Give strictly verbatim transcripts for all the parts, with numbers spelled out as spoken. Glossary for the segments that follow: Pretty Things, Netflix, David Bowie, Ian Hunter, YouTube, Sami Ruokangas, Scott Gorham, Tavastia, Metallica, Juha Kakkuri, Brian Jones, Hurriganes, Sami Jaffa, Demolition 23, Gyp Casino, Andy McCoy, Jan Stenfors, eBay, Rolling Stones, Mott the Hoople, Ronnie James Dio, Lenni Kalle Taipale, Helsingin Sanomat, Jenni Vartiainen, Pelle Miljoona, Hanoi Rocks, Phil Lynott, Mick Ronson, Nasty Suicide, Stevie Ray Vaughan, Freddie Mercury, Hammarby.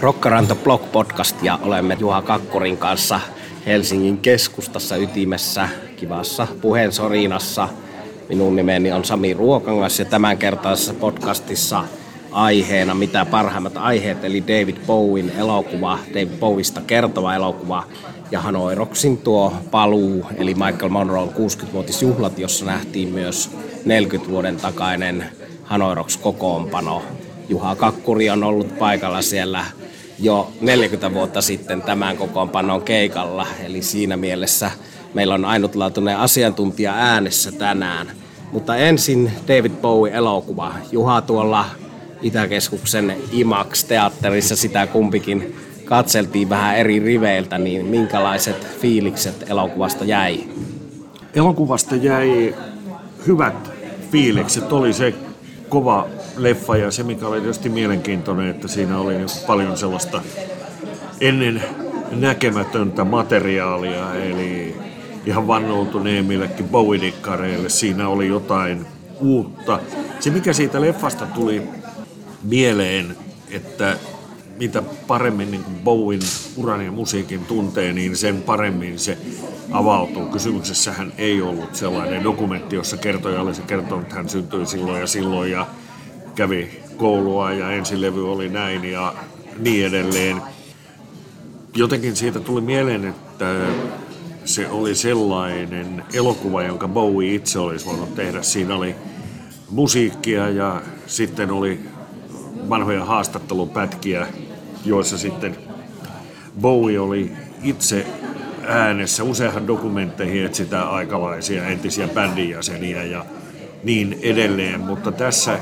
Rokkaranto Blog Podcast ja olemme Juha Kakkurin kanssa Helsingin keskustassa ytimessä, kivassa puheensorinassa. Minun nimeni on Sami Ruokangas ja tämänkertaisessa podcastissa aiheena mitä parhaimmat aiheet, eli David Bowien elokuva, David Bowiesta kertova elokuva ja Hanoi Rocksin tuo paluu, eli Michael Monroen kuusikymmenvuotisjuhlat, jossa nähtiin myös neljänkymmenen vuoden takainen Hanoi Rocks-kokoonpano. Juha Kakkuri on ollut paikalla siellä jo neljäkymmentä vuotta sitten tämän kokoonpanon keikalla, eli siinä mielessä meillä on ainutlaatuinen asiantuntija äänessä tänään. Mutta ensin David Bowie-elokuva. Juha tuolla Itäkeskuksen IMAX-teatterissa sitä kumpikin katseltiin vähän eri riveiltä, niin minkälaiset fiilikset elokuvasta jäi? Elokuvasta jäi hyvät fiilikset. Oli se kova leffa ja se, mikä oli tietysti mielenkiintoinen, että siinä oli paljon sellaista ennen näkemätöntä materiaalia, eli ihan vannoutuneemmillekin Bowie-dikkareille siinä oli jotain uutta. Se, mikä siitä leffasta tuli mieleen, että mitä paremmin niin Bowien uran ja musiikin tuntee, niin sen paremmin se avautuu. Kysymyksessähän ei ollut sellainen dokumentti, jossa kertoja olisi kertonut, että hän syntyi silloin ja silloin ja kävi koulua ja ensilevy oli näin ja niin edelleen. Jotenkin siitä tuli mieleen, että se oli sellainen elokuva, jonka Bowie itse olisi voinut tehdä. Siinä oli musiikkia ja sitten oli vanhoja haastattelupätkiä, joissa sitten Bowie oli itse äänessä. Useinhan dokumentteihin etsitään aikalaisia entisiä bändin jäseniä ja niin edelleen, mutta tässä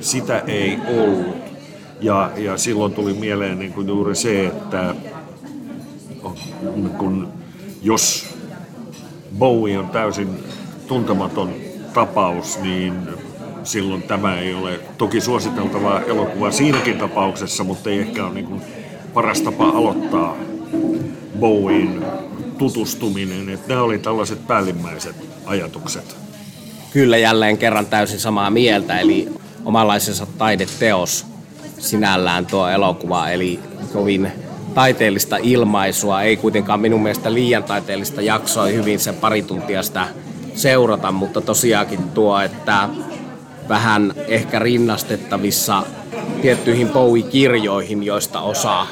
sitä ei ollut. Ja, ja silloin tuli mieleen niin kuin juuri se, että kun, jos Bowie on täysin tuntematon tapaus, niin silloin tämä ei ole toki suositeltavaa elokuvaa siinäkin tapauksessa, mutta ei ehkä ole niin kuin paras tapa aloittaa Bowien tutustuminen. Että nämä oli tällaiset päällimmäiset ajatukset. Kyllä, jälleen kerran täysin samaa mieltä, eli omanlaisensa taideteos sinällään tuo elokuva, eli kovin taiteellista ilmaisua, ei kuitenkaan minun mielestä liian taiteellista, jaksoa hyvin sen pari tuntia sitä seurata, mutta tosiaankin tuo, että vähän ehkä rinnastettavissa tiettyihin Bowie-kirjoihin, joista osa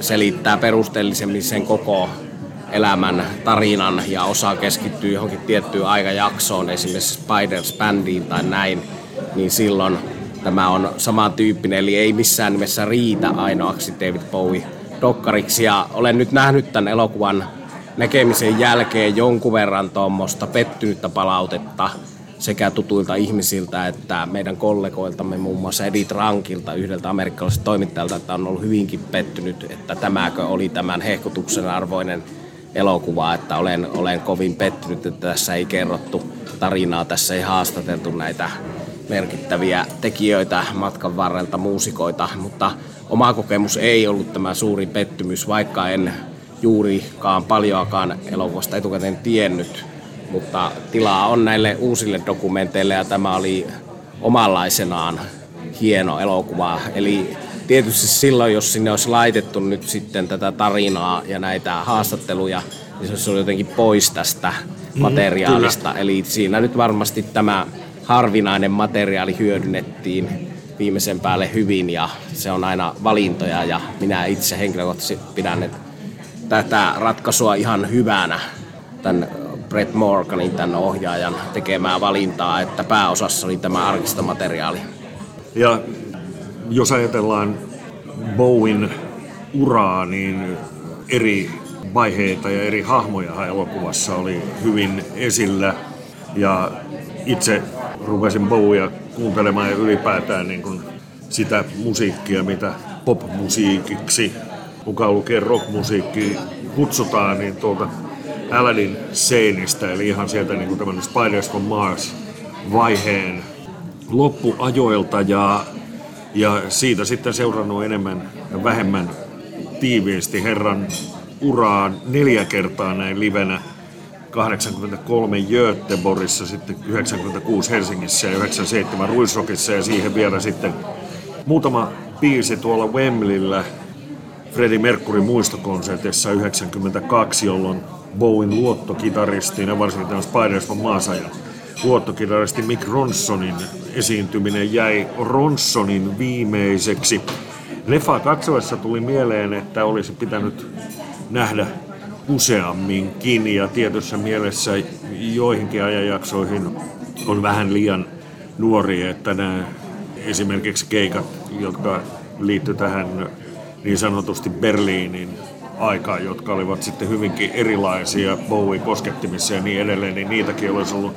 selittää perusteellisemmin sen koko elämän tarinan ja osa keskittyy johonkin tiettyyn aikajaksoon, esimerkiksi Spiders-bändiin tai näin, niin silloin tämä on samantyyppinen, eli ei missään nimessä riitä ainoaksi David Bowie-dokkariksi. Ja olen nyt nähnyt tämän elokuvan näkemisen jälkeen jonkun verran tuommoista pettynyttä palautetta sekä tutuilta ihmisiltä että meidän kollegoiltamme, muun muassa Edith Rankilta, yhdeltä amerikkalaiselta toimittajalta, että on ollut hyvinkin pettynyt, että tämäkö oli tämän hehkutuksen arvoinen elokuva, että olen, olen kovin pettynyt, että tässä ei kerrottu tarinaa, tässä ei haastateltu näitä merkittäviä tekijöitä matkan varrelta, muusikoita, mutta oma kokemus ei ollut tämä suuri pettymys, vaikka en juurikaan paljoakaan elokuvasta etukäteen tiennyt, mutta tilaa on näille uusille dokumenteille ja tämä oli omanlaisenaan hieno elokuva. Eli tietysti silloin, jos sinne olisi laitettu nyt sitten tätä tarinaa ja näitä haastatteluja, niin se olisi jotenkin pois tästä materiaalista. Mm, Eli siinä nyt varmasti tämä harvinainen materiaali hyödynnettiin viimeisen päälle hyvin ja se on aina valintoja ja minä itse henkilökohtaisesti pidän tätä ratkaisua ihan hyvänä, tämän Brett Morganin, tämän ohjaajan tekemää valintaa, että pääosassa oli tämä arkista materiaali. Ja jos ajatellaan Bowien uraa, niin eri vaiheita ja eri hahmoja elokuvassa oli hyvin esillä ja itse rupesin Bowiea kuuntelemaan ja ylipäätään niin kuin sitä musiikkia, mitä popmusiikiksi, mukaan lukien rockmusiikki, kutsutaan, niin tuolta Aladdin seinistä, eli ihan sieltä niin kuin tämän Spiders from Mars-vaiheen loppuajoilta ja, ja siitä sitten seurannut enemmän ja vähemmän tiiviisti herran uraan neljä kertaa näin livenä. kahdeksankymmentäkolme Göteborgissa, sitten yhdeksänkymmentäkuusi Helsingissä ja yhdeksänkymmentäseitsemän Ruisrockissa ja siihen vielä sitten muutama biisi tuolla Wembleyllä Freddie Mercuryn muistokonsertissa yhdeksänkymmentäkaksi, jolloin Bowien luottokitaristin ja varsinkin tämän Spidersman maansaajan luottokitaristi Mick Ronsonin esiintyminen jäi Ronsonin viimeiseksi. Leffaa katsoessa tuli mieleen, että olisi pitänyt nähdä useamminkin ja tietyssä mielessä joihinkin ajanjaksoihin on vähän liian nuori, että nämä esimerkiksi keikat, jotka liittyivät tähän niin sanotusti Berliinin aikaan, jotka olivat sitten hyvinkin erilaisia Bowie-koskettimissa ja niin edelleen, niin niitäkin olisi ollut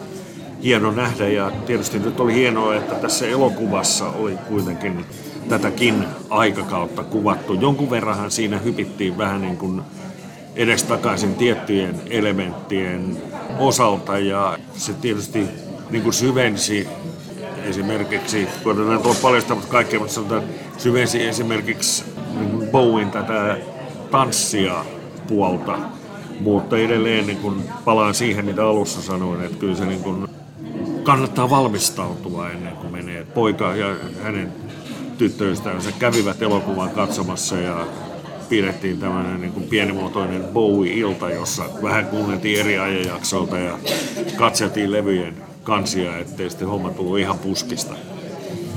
hieno nähdä. Ja tietysti nyt oli hienoa, että tässä elokuvassa oli kuitenkin tätäkin aikakautta kuvattu. Jonkun verranhan siinä hypittiin vähän niin kuin edestakaisin tiettyjen elementtien osalta ja se tietysti niin kuin syvensi esimerkiksi, kun näin tuolla paljastavat kaikkea, mutta sanotaan, syvensi esimerkiksi niin Bowien tätä tanssia puolta, mutta edelleen niin kuin palaan siihen, mitä alussa sanoin, että kyllä se niin kuin kannattaa valmistautua ennen kuin menee. Poika ja hänen tyttöystävän kävivät elokuvan katsomassa ja pidettiin tämmöinen niin kuin pienimuotoinen Bowie-ilta, jossa vähän kuunneltiin eri ajanjaksolta ja katseltiin levyjen kansia, ettei sitten homma tullut ihan puskista.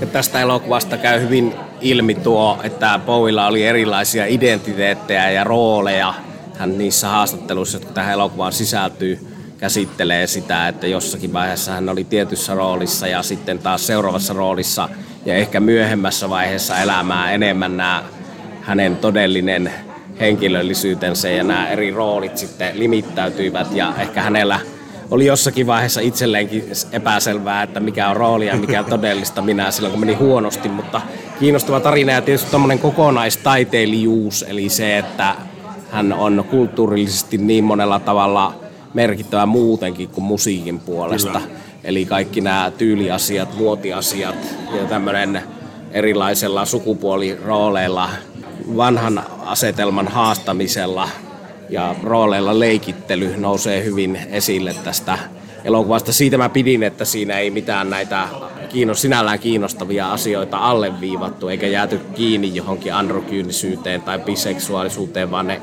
Ja tästä elokuvasta käy hyvin ilmi tuo, että Bowiella oli erilaisia identiteettejä ja rooleja. Hän niissä haastatteluissa, jotka tähän elokuvaan sisältyy, käsittelee sitä, että jossakin vaiheessa hän oli tietyssä roolissa ja sitten taas seuraavassa roolissa ja ehkä myöhemmässä vaiheessa elämää enemmän nämä hänen todellinen henkilöllisyytensä ja nämä eri roolit sitten limittäytyivät ja ehkä hänellä oli jossakin vaiheessa itselleenkin epäselvää, että mikä on rooli ja mikä on todellista minä silloin, kun meni huonosti, mutta kiinnostava tarina ja tietysti tämmöinen kokonaistaiteilijuus, eli se, että hän on kulttuurillisesti niin monella tavalla merkittävä muutenkin kuin musiikin puolesta. Kyllä. Eli kaikki nämä tyyliasiat, muotiasiat ja tämmöinen erilaisella sukupuolirooleilla, vanhan asetelman haastamisella ja rooleilla leikittely nousee hyvin esille tästä elokuvasta. Siitä mä pidin, että siinä ei mitään näitä kiinnos, sinällään kiinnostavia asioita alleviivattu, eikä jääty kiinni johonkin androkyynisyyteen tai biseksuaalisuuteen, vaan ne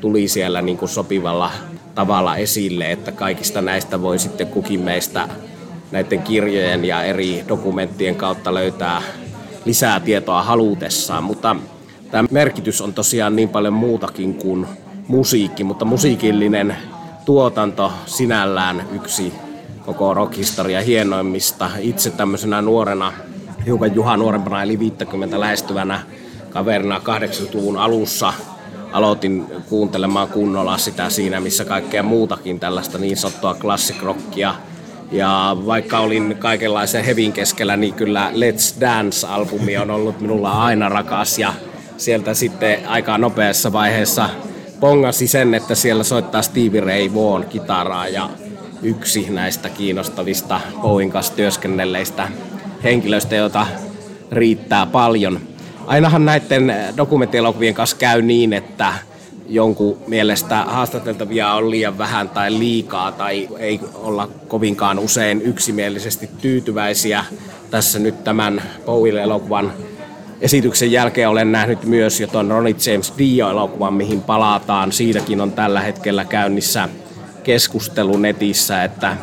tuli siellä niin kuin sopivalla tavalla esille, että kaikista näistä voi sitten kukin meistä näiden kirjojen ja eri dokumenttien kautta löytää lisää tietoa halutessaan, mutta tämä merkitys on tosiaan niin paljon muutakin kuin musiikki, mutta musiikillinen tuotanto sinällään yksi koko rockhistoria hienoimmista. Itse tämmöisenä nuorena, hiukan Juha nuorempana eli viisikymmentä lähestyvänä kaverina kahdeksankymmentäluvun alussa aloitin kuuntelemaan kunnolla sitä siinä, missä kaikkea muutakin tällaista niin sanottua classic rockia. Ja vaikka olin kaikenlaisen hevin keskellä, niin kyllä Let's Dance-albumi on ollut minulla aina rakas ja sieltä sitten aika nopeassa vaiheessa bongasi sen, että siellä soittaa Stevie Ray Vaughan kitaraa ja yksi näistä kiinnostavista Bowien kanssa työskennelleistä henkilöistä, jota riittää paljon. Ainahan näiden dokumenttielokuvien kanssa käy niin, että jonkun mielestä haastateltavia on liian vähän tai liikaa tai ei olla kovinkaan usein yksimielisesti tyytyväisiä. Tässä nyt tämän Bowie-elokuvan esityksen jälkeen olen nähnyt myös jo tuon Ronnie James Dio-elokuvan, mihin palataan. Siitäkin on tällä hetkellä käynnissä keskustelu netissä, että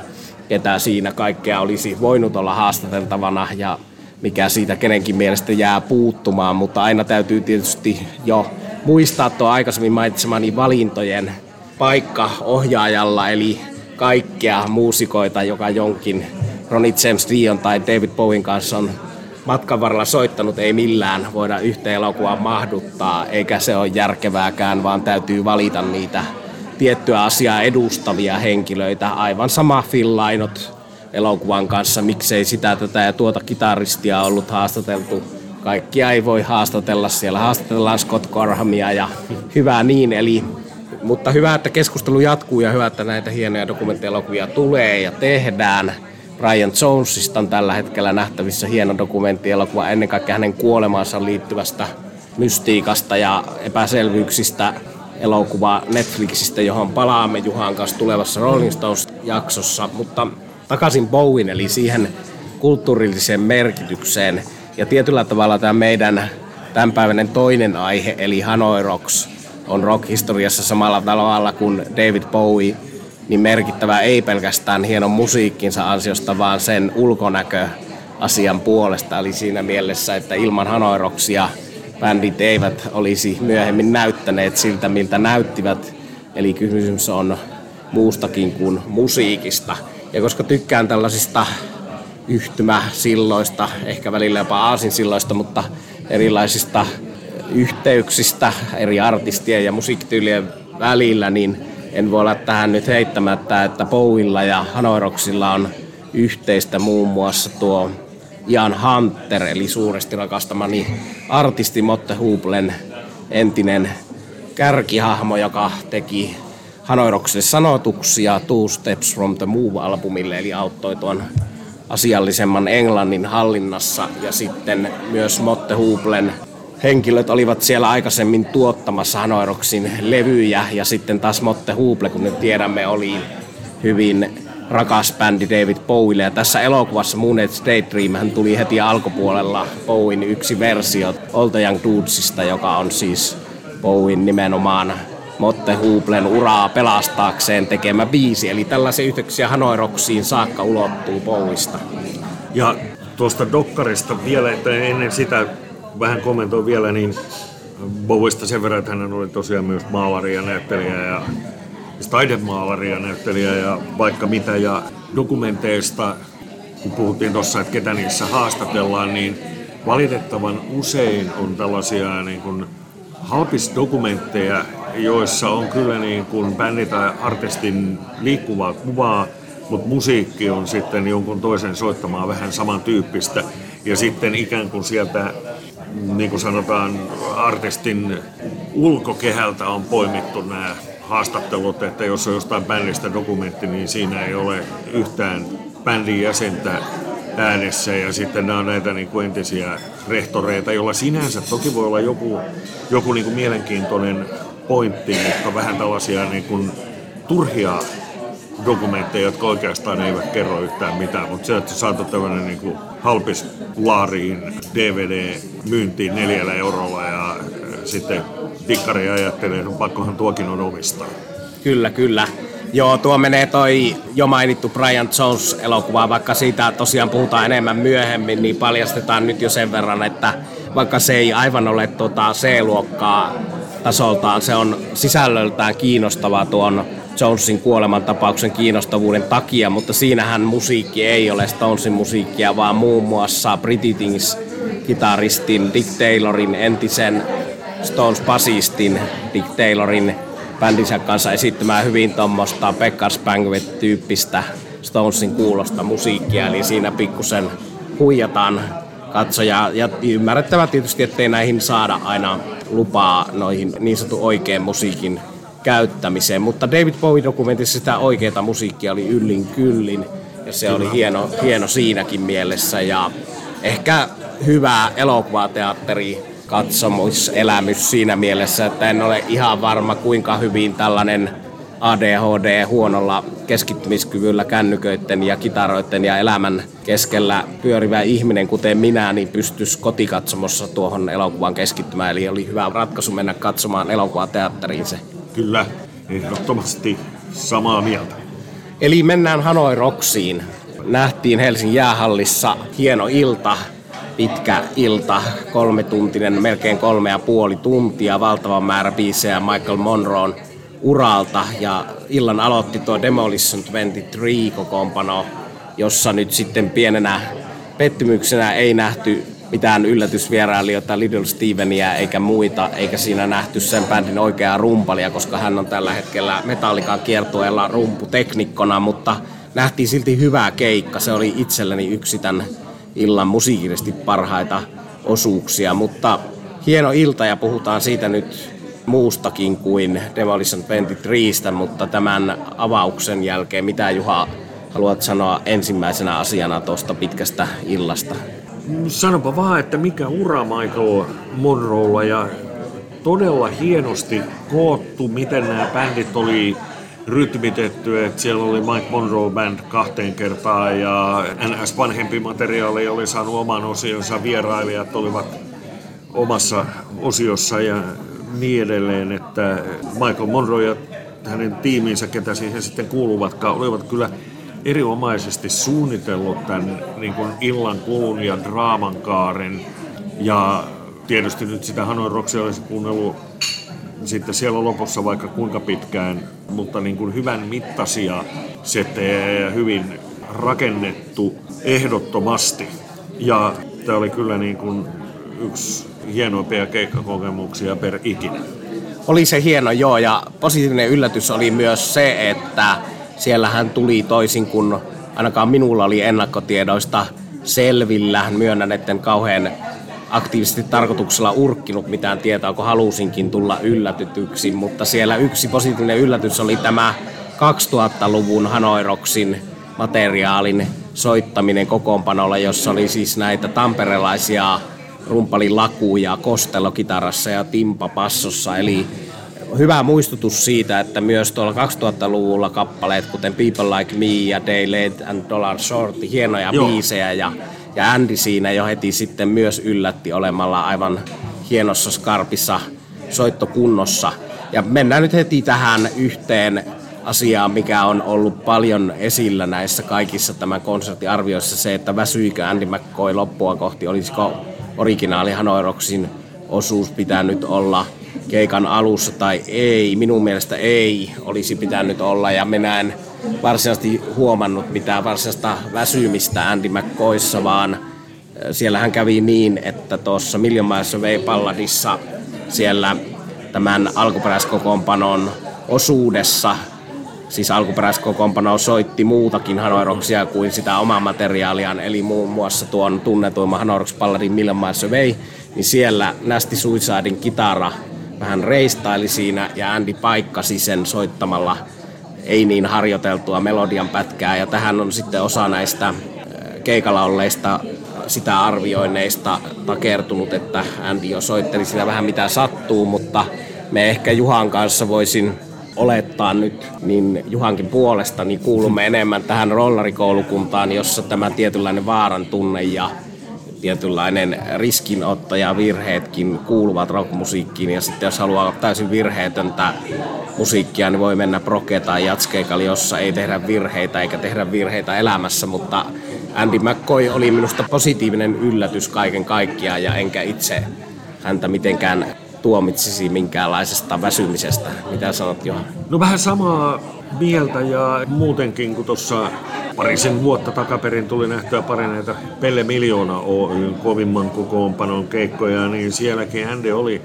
ketä siinä kaikkea olisi voinut olla haastateltavana ja mikä siitä kenenkin mielestä jää puuttumaan, mutta aina täytyy tietysti jo muistaa tuo aikaisemmin mainitsemani valintojen paikka ohjaajalla, eli kaikkia muusikoita, joka jonkin Ronnie James Dion tai David Bowien kanssa on matkan varrella soittanut, ei millään voida yhteen elokuvaan mahduttaa, eikä se ole järkevääkään, vaan täytyy valita niitä tiettyä asiaa edustavia henkilöitä. Aivan sama Phil Lynott elokuvan kanssa, miksei sitä tätä ja tuota kitaristia ollut haastateltu. Kaikkia ei voi haastatella, siellä haastatellaan Scott Gorhamia ja hyvä niin, eli, mutta hyvä, että keskustelu jatkuu ja hyvä, että näitä hienoja dokumenttielokuvia tulee ja tehdään. Brian Jonesista on tällä hetkellä nähtävissä hieno dokumenttielokuva ennen kaikkea hänen kuolemaansa liittyvästä mystiikasta ja epäselvyyksistä elokuvaa Netflixistä, johon palaamme Juhan kanssa tulevassa Rolling Stones-jaksossa, mutta takaisin Bowien eli siihen kulttuurilliseen merkitykseen. Ja tietyllä tavalla tämä meidän tämänpäiväinen toinen aihe, eli Hanoi Rocks, on rockhistoriassa samalla tavalla kuin David Bowie, niin merkittävä ei pelkästään hienon musiikkinsa ansiosta, vaan sen ulkonäköasian puolesta. Eli siinä mielessä, että ilman Hanoi Rocksia bändit eivät olisi myöhemmin näyttäneet siltä, miltä näyttivät. Eli kysymys on muustakin kuin musiikista. Ja koska tykkään tällaisista yhtymäsilloista, ehkä välillä jopa aasinsilloista, mutta erilaisista yhteyksistä eri artistien ja musiikkityylien välillä, niin en voi olla tähän nyt heittämättä, että Bowilla ja Hanoi Rocksilla on yhteistä muun muassa tuo Ian Hunter, eli suuresti rakastamani artisti Mott the Hooplen entinen kärkihahmo, joka teki Hanoi Rocksille sanoituksia Two Steps from the Move-albumille, eli auttoi tuon asiallisemman Englannin hallinnassa, ja sitten myös Mott the Hooplen henkilöt olivat siellä aikaisemmin tuottamassa Hanoi Rocksin levyjä, ja sitten taas Mott the Hoople, kun nyt tiedämme, oli hyvin rakas bändi David Bowille. Ja tässä elokuvassa Moon Age Daydream hän tuli heti alkupuolella Bowien yksi versio Old Young Dudesista, joka on siis Bowien nimenomaan Mott the Hooplen uraa pelastaakseen tekemä biisi. Eli tällaisia yhteyksiä Hanoi Rocksiin saakka ulottuu Bowista. Ja tuosta dokkarista vielä, että ennen sitä vähän kommentoin vielä, niin Bowista sen verran, että hän oli tosiaan myös maalari ja näyttelijä ja taidemaalari ja näyttelijä ja vaikka mitä. Ja dokumenteista, kun puhuttiin tuossa, että ketä niissä haastatellaan, niin valitettavan usein on tällaisia niin kuin halpisdokumentteja, joissa on kyllä niin kuin bändi tai artistin liikkuvaa kuvaa, mutta musiikki on sitten jonkun toisen soittamaan vähän samantyyppistä. Ja sitten ikään kuin sieltä, niin kuin sanotaan, artistin ulkokehältä on poimittu nämä haastattelut, että jos on jostain bändistä dokumentti, niin siinä ei ole yhtään bändin jäsentä äänessä. Ja sitten nämä on näitä niin kuin entisiä rehtoreita, joilla sinänsä toki voi olla joku, joku niin kuin mielenkiintoinen pointti, mutta vähän tällaisia niin kuin turhia dokumentteja, jotka oikeastaan eivät kerro yhtään mitään, mutta se, että saatu tämmöinen niin halpis laariin D V D myyntiin neljällä eurolla ja sitten tikkari ajattelee, että pakkohan tuokin on omistaa. Kyllä, kyllä. Joo, tuo menee toi jo mainittu Brian Jones-elokuva, vaikka siitä tosiaan puhutaan enemmän myöhemmin, niin paljastetaan nyt jo sen verran, että vaikka se ei aivan ole tuota C-luokkaa tasoltaan, se on sisällöltään kiinnostava tuon Jonesin kuolemantapauksen kiinnostavuuden takia, mutta siinähän musiikki ei ole Stonesin musiikkia, vaan muun muassa Pretty Things -kitaristin Dick Taylorin, entisen Stones-basistin Dick Taylorin bändinsä kanssa esittämään hyvin tuommoista Beggar's Banquet-tyyppistä Stonesin kuulosta musiikkia, eli siinä pikkusen huijataan katsojaa. Ja ymmärrettävä tietysti, ettei näihin saada aina lupaa noihin niin sanotun oikean musiikin käyttämiseen, mutta David Bowie-dokumentissa sitä oikeaa musiikkia oli yllin kyllin, ja se oli hieno, hieno siinäkin mielessä, ja ehkä hyvä elokuvateatteri katsomuselämys siinä mielessä, että en ole ihan varma, kuinka hyvin tällainen A D H D huonolla keskittymiskyvyllä kännyköiden ja kitaroiden ja elämän keskellä pyörivä ihminen, kuten minä, niin pystyisi kotikatsomossa tuohon elokuvaan keskittymään, eli oli hyvä ratkaisu mennä katsomaan elokuvateatteriin se. Kyllä, ehdottomasti samaa mieltä. Eli mennään Hanoi Rocksiin. Nähtiin Helsingin jäähallissa hieno ilta, pitkä ilta, kolmetuntinen, melkein kolme ja puoli tuntia, valtavan määrä biisejä Michael Monroen uralta. Ja illan aloitti tuo Demolition kaksikymmentäkolme-kokoonpano, jossa nyt sitten pienenä pettymyksenä ei nähty mitään yllätysvierailijoita, Little Steveniä eikä muita, eikä siinä nähty sen bändin oikeaa rumpalia, koska hän on tällä hetkellä Metallican kiertueella rumputeknikkona, mutta nähtiin silti hyvä keikka. Se oli itselleni yksi tämän illan musiikillisesti parhaita osuuksia, mutta hieno ilta, ja puhutaan siitä nyt muustakin kuin Demolition kaksikymmentäkolmesta, mutta tämän avauksen jälkeen, mitä Juha haluat sanoa ensimmäisenä asiana tuosta pitkästä illasta? Sanopa vaan, että mikä ura Michael Monroella, ja todella hienosti koottu, miten nämä bändit oli rytmitetty, että siellä oli Mike Monroe Band kahteen kertaan ja N S-vanhempi materiaali oli saanut oman osionsa, vierailijat olivat omassa osiossa ja niin edelleen, että Michael Monroe ja hänen tiimiinsä, ketä siihen sitten kuuluvatkaan, olivat kyllä erinomaisesti suunnitellut tämän niin kuin illan kulun ja draaman kaaren. Ja tietysti nyt sitä Hanoi Rocksia olisi kuunnellut sitten siellä lopussa vaikka kuinka pitkään, mutta niin kuin hyvän mittaisia settejä ja hyvin rakennettu ehdottomasti. Ja tämä oli kyllä niin kuin yksi hienoimpia keikkakokemuksia per ikinä. Oli se hieno, joo, ja positiivinen yllätys oli myös se, että siellähän tuli toisin kuin ainakaan minulla oli ennakkotiedoista selvillä. Myönnän, etten kauhean aktiivisesti tarkoituksella urkkinut mitään tietoa, kun halusinkin tulla yllätytyksi, mutta siellä yksi positiivinen yllätys oli tämä kaksituhattaluvun Hanoi Rocksin materiaalin soittaminen kokoonpanolla, jossa oli siis näitä tamperelaisia rumpalin lakuja kostelokitarassa ja timpa passossa, eli hyvä muistutus siitä, että myös tuolla kaksituhattaluvulla kappaleet, kuten People Like Me ja Day Late and Dollar Short, hienoja Joo. biisejä, ja, ja Andy siinä jo heti sitten myös yllätti olemalla aivan hienossa skarpissa soittokunnossa. Ja mennään nyt heti tähän yhteen asiaan, mikä on ollut paljon esillä näissä kaikissa tämän konserttiarvioissa, se, että väsyikö Andy McCoy loppua kohti, olisiko originaali Hanoi Rocksin osuus pitänyt olla keikan alussa tai ei. Minun mielestä ei olisi pitänyt olla, ja minä en varsinaisesti huomannut mitään varsinaista väsymistä Andy McCoyssa, vaan siellähän kävi niin, että tuossa Million Miles Away -balladissa siellä tämän alkuperäiskokoonpanon osuudessa, siis alkuperäiskokoonpano soitti muutakin Hanoi Rocksia kuin sitä omaa materiaaliaan, eli muun muassa tuon tunnetuimman Hanoi Rocks-balladin Million Miles Away, niin siellä Nasty Suicidein kitara vähän reistaili siinä ja Andy paikkasi sen soittamalla ei niin harjoiteltua melodian pätkää, ja tähän on sitten osa näistä keikalla olleista sitä arvioineista takertunut, että Andy jo soitteli siinä vähän mitä sattuu, mutta me ehkä Juhan kanssa voisin olettaa nyt, niin Juhankin puolesta, niin kuulumme enemmän tähän rollarikoulukuntaan, jossa tämä tietynlainen vaaran tunne ja tietynlainen riskinotto ja virheetkin kuuluvat rockmusiikkiin, ja sitten jos haluaa täysin virheetöntä musiikkia, niin voi mennä proke- tai jatskeikalle, jossa ei tehdä virheitä eikä tehdä virheitä elämässä, mutta Andy McCoy oli minusta positiivinen yllätys kaiken kaikkiaan, ja enkä itse häntä mitenkään tuomitsisi minkäänlaisesta väsymisestä. Mitä sanot, Juha? No vähän samaa mieltä, ja muutenkin kun tuossa parisen vuotta takaperin tuli nähtyä pari näitä Pelle Miljoona Oyn kovimman kokoonpanon keikkoja, niin sielläkin Andy oli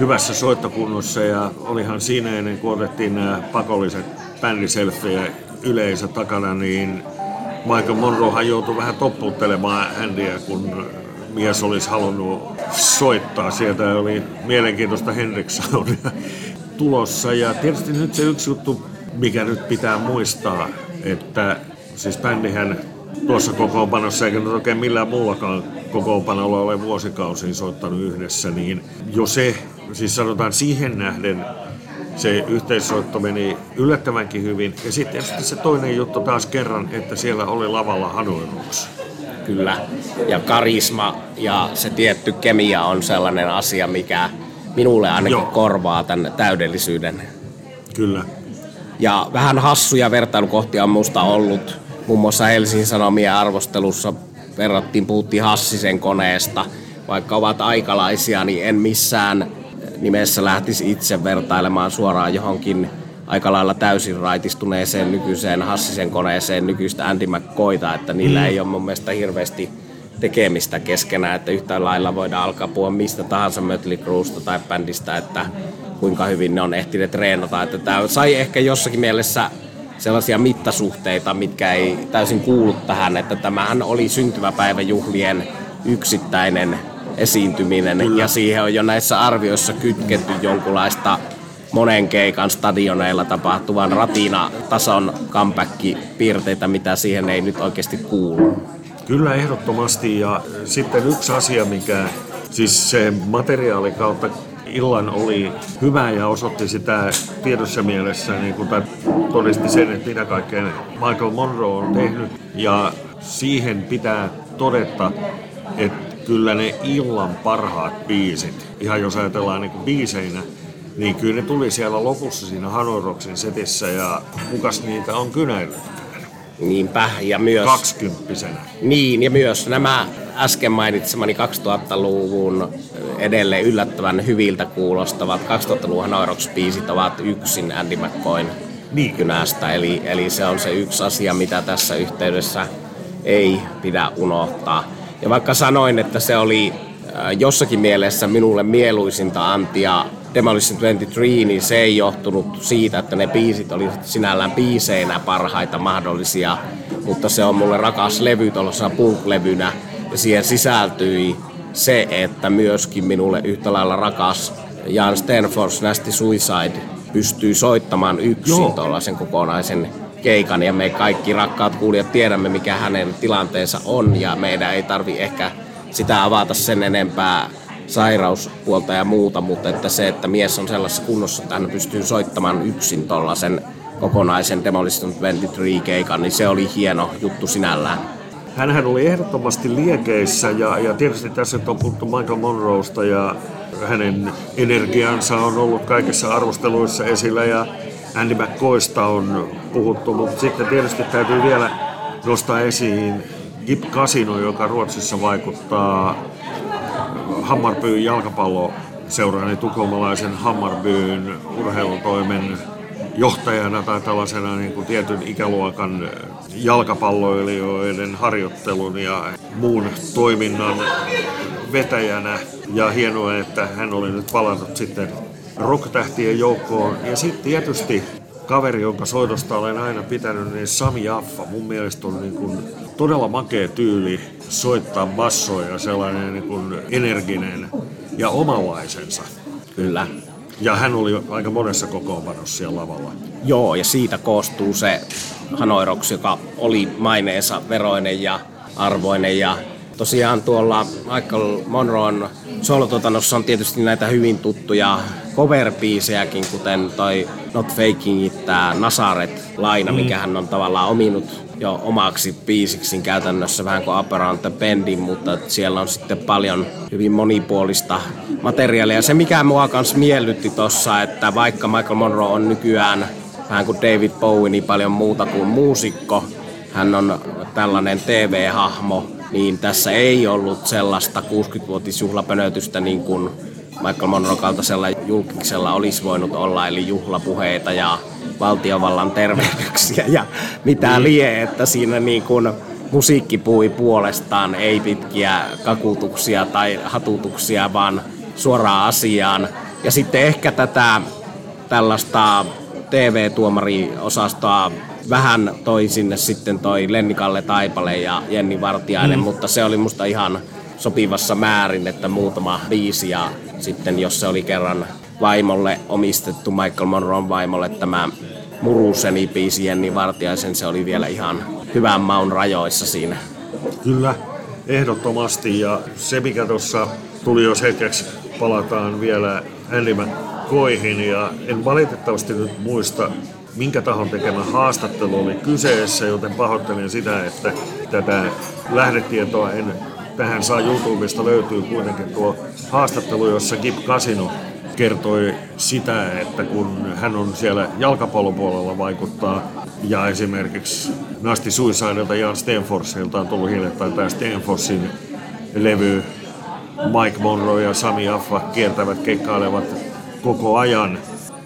hyvässä soittokunnossa, ja olihan siinä ennen kuin otettiin nämä pakolliset bändiselfejä yleisö takana, niin Michael Monroehan joutui vähän topputtelemaan Andyä, kun mies olisi halunnut soittaa. Sieltä oli mielenkiintoista Henrikssonia tulossa. Ja tietysti nyt se yksi juttu, mikä nyt pitää muistaa, että siis bändihän tuossa kokoonpanossa, eikä nyt oikein millään muullakaan kokoonpanolla ole vuosikausiin soittanut yhdessä, niin jo se, siis sanotaan siihen nähden, se yhteissoitto meni yllättävänkin hyvin. Ja sitten se toinen juttu taas kerran, että siellä oli lavalla Hanoi Rocks. Kyllä, ja karisma ja se tietty kemia on sellainen asia, mikä minulle ainakin Joo. korvaa tämän täydellisyyden. Kyllä. Ja vähän hassuja vertailukohtia on musta ollut. Muun muassa Helsingin Sanomien arvostelussa verrattiin, puhuttiin Hassisen koneesta. Vaikka ovat aikalaisia, niin en missään nimessä lähtisi itse vertailemaan suoraan johonkin aika lailla täysin raitistuneeseen nykyiseen Hassisen koneeseen nykyistä Andy McCoyta, että niillä ei ole mun mielestä hirveästi tekemistä keskenään, että yhtä lailla voidaan alkaa puhua mistä tahansa Mötley Cruesta tai bändistä, että kuinka hyvin ne on ehtineet treenata, että tämä sai ehkä jossakin mielessä sellaisia mittasuhteita, mitkä ei täysin kuulu tähän, että tämähän oli syntymäpäiväjuhlien yksittäinen esiintyminen, Kyllä. ja siihen on jo näissä arvioissa kytketty jonkunlaista monen keikan stadioneilla tapahtuvan ratina-tason comeback-piirteitä, mitä siihen ei nyt oikeasti kuulu. Kyllä, ehdottomasti. Ja sitten yksi asia, mikä siis se materiaali kautta illan oli hyvä ja osoitti sitä tiedossa mielessä, niin kuin todisti sen, että mitä kaikkea Michael Monroe on tehnyt. Ja siihen pitää todeta, että kyllä ne illan parhaat biisit. Ihan jos ajatellaan niin kuin biiseinä, niin kyllä ne tuli siellä lopussa siinä Hanoi Rocksin setissä ja kukas niitä on kynäillytkään. Niinpä, ja myös... Kaksikymppisenä. Niin, ja myös nämä äsken mainitsemani kaksituhattaluvun edelleen yllättävän hyviltä kuulostavat kaksituhattaluvun Hanoi Rocks-biisit ovat yksin Andy McCoyn niin. kynästä. Eli, eli se on se yksi asia, mitä tässä yhteydessä ei pidä unohtaa. Ja vaikka sanoin, että se oli jossakin mielessä minulle mieluisinta Antia Demolition kaksikymmentäkolme, niin se ei johtunut siitä, että ne biisit olivat sinällään biiseinä parhaita mahdollisia, mutta se on mulle rakas levy tuollaisena punk-levynä, ja siihen sisältyi se, että myöskin minulle yhtä lailla rakas Jan Stenfors Nasty Suicide pystyy soittamaan yksin tuollaisen kokonaisen keikan, ja me kaikki rakkaat kuulijat tiedämme, mikä hänen tilanteensa on, ja meidän ei tarvi ehkä sitä avata sen enempää sairauspuolta ja muuta, mutta että se, että mies on sellaisessa kunnossa, että hän pystyy soittamaan yksin tuollaisen kokonaisen Demolition kaksikymmentäkolme-keikan, niin se oli hieno juttu sinällään. Hänhän oli ehdottomasti liekeissä ja, ja tietysti tässä on puhuttu Michael Monroesta ja hänen energiansa on ollut kaikissa arvosteluissa esillä ja Andy McCoysta on puhuttu, mutta sitten tietysti täytyy vielä nostaa esiin Gyp Casino, joka Ruotsissa vaikuttaa Hammarbyn jalkapalloseuraani tukholmalaisen Hammarbyn urheilutoimen johtajana tai tällaisena niin kuin tietyn ikäluokan jalkapalloilijoiden harjoittelun ja muun toiminnan vetäjänä. Ja hienoa, että hän oli nyt palannut sitten rocktähtien joukkoon. Ja sitten tietysti kaveri, jonka soitosta olen aina pitänyt, niin Sami Jaffa. Mun mielestä on niin kuin todella makea tyyli soittaa bassoja, sellainen niin kuin energinen ja omanlaisensa. Kyllä. Ja hän oli aika monessa kokoonpanossa siellä lavalla. Joo, ja siitä koostuu se Hanoi Rocks, joka oli maineensa veroinen ja arvoinen. Ja tosiaan tuolla Michael Monroen solotuotannossa on tietysti näitä hyvin tuttuja cover-biisejäkin, kuten toi Not Faking It, tää Nasaret-laina, mm. mikä hän on tavallaan ominut jo omaksi biisiksi käytännössä, vähän kuin Up Around the Bendin, mutta siellä on sitten paljon hyvin monipuolista materiaalia. Se, mikä mua kanssa miellytti tossa, että vaikka Michael Monroe on nykyään vähän kuin David Bowie, niin paljon muuta kuin muusikko, hän on tällainen T V-hahmo, niin tässä ei ollut sellaista kuusikymmenvuotisjuhlapönötystä niin kuin Michael Monroe kaltaisella julkiksella olisi voinut olla, eli juhlapuheita ja valtiovallan tervehdyksiä ja mitä lie, että siinä niin kuin musiikkipuhui puolestaan, ei pitkiä kakutuksia tai hatutuksia, vaan suoraan asiaan. Ja sitten ehkä tätä tällaista T V-tuomariosastoa vähän toi sinne sitten toi Lenni Kalle Taipale ja Jenni Vartiainen, mm. mutta se oli musta ihan sopivassa määrin, että muutama biisi ja sitten jos se oli kerran vaimolle omistettu, Michael Monroen vaimolle tämä Muruseni-biisi Jenni Vartiaisen, se oli vielä ihan hyvän maun rajoissa siinä. Kyllä, ehdottomasti, ja se mikä tuossa tuli, jos hetkeksi palataan vielä Andy McCoyhin, ja en valitettavasti nyt muista minkä tahon tekemä haastattelu oli kyseessä, joten pahoittelen sitä, että tätä lähdetietoa en tähän saa. YouTubesta löytyy kuitenkin tuo haastattelu, jossa Gyp Casino kertoi sitä, että kun hän on siellä jalkapallopuolella vaikuttaa ja esimerkiksi Nasty Suicidelta ja Stenforsilta on tullut hiljattain tämä Stenforsin levy, Mike Monroe ja Sami Jaffa kiertävät, keikkailevat koko ajan.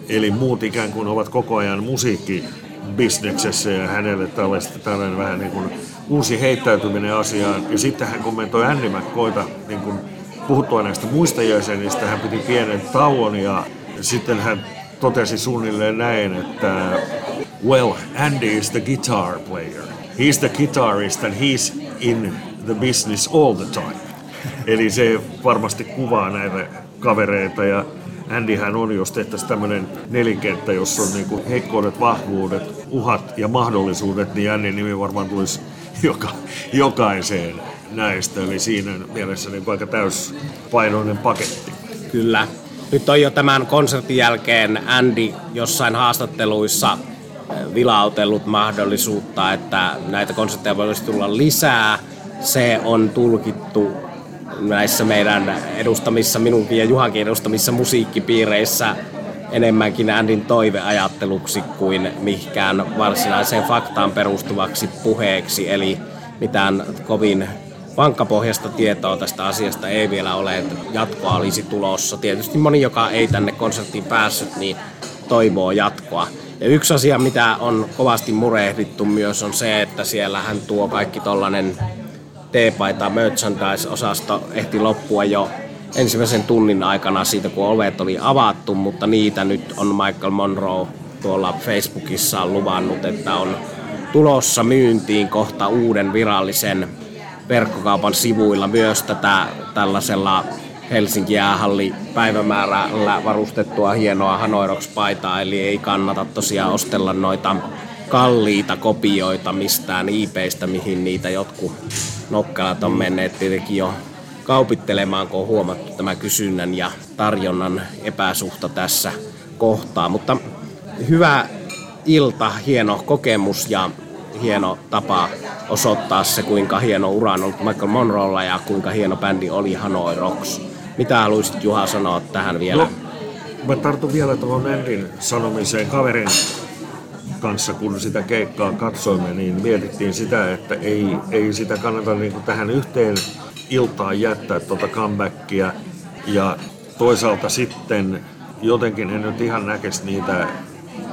Eli muut ikään kuin ovat koko ajan musiikkibisneksessä ja hänelle tällainen vähän niin kuin uusi heittäytyminen asiaan. Ja sitten hän kommentoi Andy McCoyta, niin kuin puhuttua näistä muista jäsenistä, hän piti pienen tauon ja sitten hän totesi suunnilleen näin, että well, Andy is the guitar player. He's the guitarist and he's in the business all the time. Eli se varmasti kuvaa näitä kavereita ja Andyhän on, jos tehtäisiin tämmöinen nelikenttä, jossa on niinku heikkoudet, vahvuudet, uhat ja mahdollisuudet, niin Andyn nimi varmaan tulisi joka, jokaiseen näistä. Eli siinä mielessä niin aika täyspainoinen paketti. Kyllä. Nyt on jo tämän konsertin jälkeen Andy jossain haastatteluissa vilautellut mahdollisuutta, että näitä konsertteja voisi tulla lisää. Se on tulkittu näissä meidän edustamissa, minunkin ja Juhankin edustamissa musiikkipiireissä enemmänkin Andyn toiveajatteluksi kuin mihinkään varsinaiseen faktaan perustuvaksi puheeksi. Eli mitään kovin vankkapohjasta tietoa tästä asiasta ei vielä ole, että jatkoa olisi tulossa. Tietysti moni, joka ei tänne konserttiin päässyt, niin toivoo jatkoa. Ja yksi asia, mitä on kovasti murehdittu myös, on se, että siellähän tuo kaikki tollainen teepaita merchandise-osasto ehti loppua jo ensimmäisen tunnin aikana siitä, kun ovet oli avattu, mutta niitä nyt on Michael Monroe tuolla Facebookissa luvannut, että on tulossa myyntiin kohta uuden virallisen verkkokaupan sivuilla myös tätä tällaisella Helsinki jäähalli päivämäärällä varustettua hienoa Hanoi Rocks-paitaa, eli ei kannata tosiaan ostella noita kalliita kopioita mistään eBaystä, mihin niitä jotkut nokkalat on menneet tietenkin jo kaupittelemaan, kun on huomattu tämä kysynnän ja tarjonnan epäsuhta tässä kohtaa. Mutta hyvä ilta, hieno kokemus ja hieno tapa osoittaa se, kuinka hieno ura on ollut Michael Monroella ja kuinka hieno bändi oli Hanoi Rocks. Mitä haluaisit, Juha, sanoa tähän vielä? No, mä tartun vielä tuohon Andyn sanomiseen. Kaverin kanssa, kun sitä keikkaa katsoimme, niin mietittiin sitä, että ei, ei sitä kannata niin kuin tähän yhteen iltaan jättää tuota comebackia. Ja toisaalta sitten jotenkin en nyt ihan näkisi niitä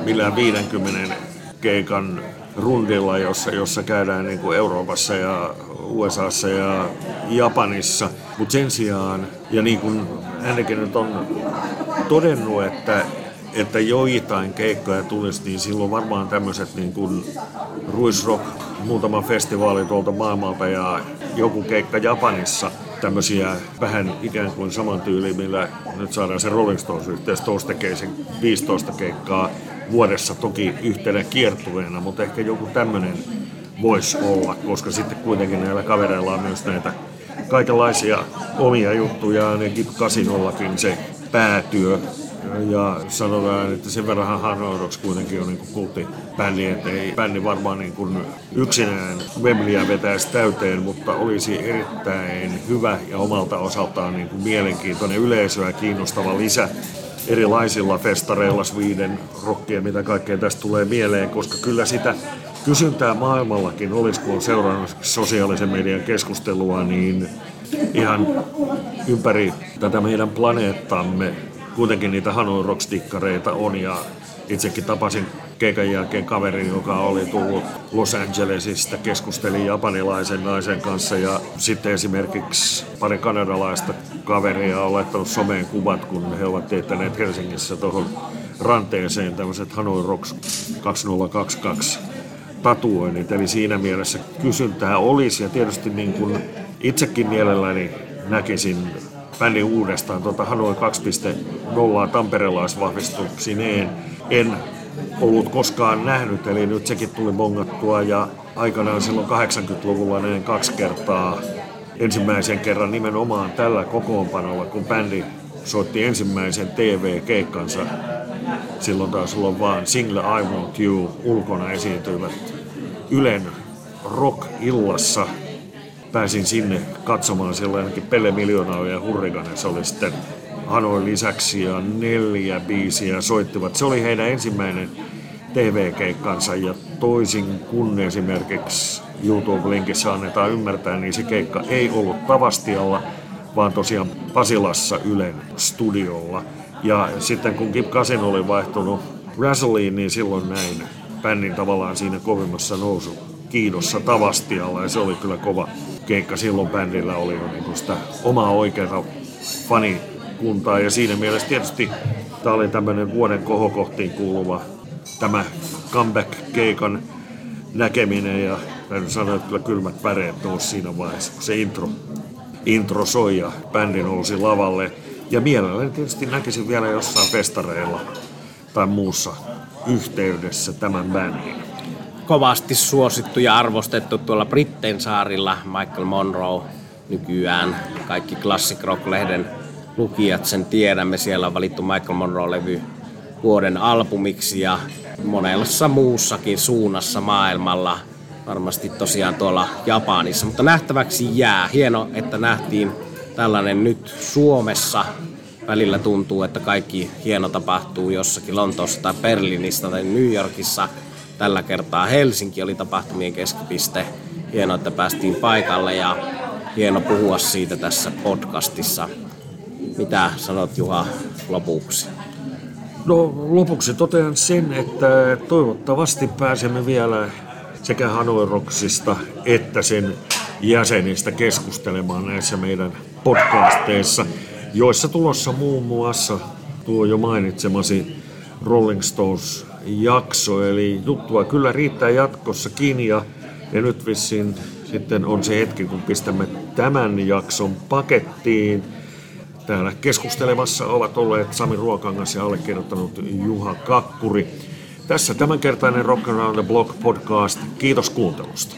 millään viidenkymmenen keikan rundilla, jossa, jossa käydään niin kuin Euroopassa ja U S A:ssa ja Japanissa. Mutta sen sijaan, ja niin kuin Andykin nyt on todennut, että, että joitain keikkoja tulisi, niin silloin varmaan tämmöiset niin kuin Ruisrock, muutama festivaali tuolta maailmalta ja joku keikka Japanissa. Tämmöisiä vähän ikään kuin saman tyyliin, millä nyt saadaan se Rolling Stones yhteys, Stones tekee sen viisitoista keikkaa vuodessa toki yhtenä kiertueena, mutta ehkä joku tämmöinen voisi olla, koska sitten kuitenkin näillä kavereilla on myös näitä kaikenlaisia omia juttuja, niin Gyp Casinollakin se päätyö. Ja sanotaan, että sen verran Hanoi Rocks kuitenkin on niin kulttibändi, että ei bändi varmaan niin kuin yksinään Wembleyä vetäisi täyteen, mutta olisi erittäin hyvä ja omalta osaltaan niin kuin mielenkiintoinen yleisöä kiinnostava lisä erilaisilla festareilla, Sweden rockia, mitä kaikkea tästä tulee mieleen, koska kyllä sitä kysyntää maailmallakin olisi, kun on seurannut sosiaalisen median keskustelua, niin ihan ympäri tätä meidän planeettamme kuitenkin niitä Hanoi Rocks-tikkareita on, ja itsekin tapasin keikan jälkeen kaverin, joka oli tullut Los Angelesista, keskustelin japanilaisen naisen kanssa, ja sitten esimerkiksi pari kanadalaista kaveria on laittanut someen kuvat, kun he ovat teettäneet Helsingissä tuohon ranteeseen tämmöiset Hanoi Rocks kaksituhattakaksikymmentäkaksi tatuoinnit, eli siinä mielessä kysyntää olisi, ja tietysti niin kuin itsekin mielelläni näkisin bändin uudestaan tuota Hanoi kaksi piste nolla tamperelaisvahvistuksineen. En ollut koskaan nähnyt, eli nyt sekin tuli bongattua, ja aikanaan silloin kahdeksankymmentäluvulla näin kaksi kertaa. Ensimmäisen kerran nimenomaan tällä kokoonpanolla, kun bändi soitti ensimmäisen T V-keikkansa. Silloin taas on vaan Single I Want You ulkona esiintyivät Ylen rock-illassa. Pääsin sinne katsomaan, siellä ainakin Pelle Miljoona ja Hurriganes oli sitten Hanoin lisäksi ja neljä biisiä soittivat. Se oli heidän ensimmäinen T V-keikkansa, ja toisin kuin esimerkiksi YouTube-linkissä annetaan ymmärtää, niin se keikka ei ollut Tavastialla, vaan tosiaan Pasilassa Ylen studiolla. Ja sitten kun Gyp Casino oli vaihtunut Razzleiin, niin silloin näin bändin tavallaan siinä kovimmassa nousukiidossa Tavastialla, ja se oli kyllä kova keikka. Silloin bändillä oli jo niin kuin sitä omaa oikeaa fanikuntaa, ja siinä mielessä tietysti tämä oli tämmöinen vuoden kohokohtiin kuuluva tämä comeback-keikan näkeminen, ja täytyy sanoa, että kyllä kylmät väreet nousi siinä vaiheessa, kun se intro, intro soi ja bändi nousi lavalle. Ja mielelläni tietysti näkisin vielä jossain festareilla tai muussa yhteydessä tämän bändin. Kovasti suosittu ja arvostettu tuolla Britten saarilla Michael Monroe nykyään. Kaikki Classic Rock-lehden lukijat sen tiedämme. Siellä on valittu Michael Monroe-levy vuoden albumiksi ja monessa muussakin suunnassa maailmalla. Varmasti tosiaan tuolla Japanissa, mutta nähtäväksi jää. Hieno, että nähtiin tällainen nyt Suomessa. Välillä tuntuu, että kaikki hieno tapahtuu jossakin Lontoossa tai Berliinistä tai New Yorkissa. Tällä kertaa Helsinki oli tapahtumien keskipiste. Hienoa, että päästiin paikalle ja hieno puhua siitä tässä podcastissa. Mitä sanot, Juha, lopuksi? No, lopuksi totean sen, että toivottavasti pääsemme vielä sekä Hanoi Rocksista että sen jäsenistä keskustelemaan näissä meidän podcasteissa, joissa tulossa muun muassa tuo jo mainitsemasi Rolling Stones-jakso. Eli juttua kyllä riittää jatkossakin ja, ja nyt vissiin sitten on se hetki, kun pistämme tämän jakson pakettiin. Täällä keskustelemassa ovat olleet Sami Ruokangas ja allekirjoittanut Juha Kakkuri. Tässä tämänkertainen Rock Around the Block podcast. Kiitos kuuntelusta.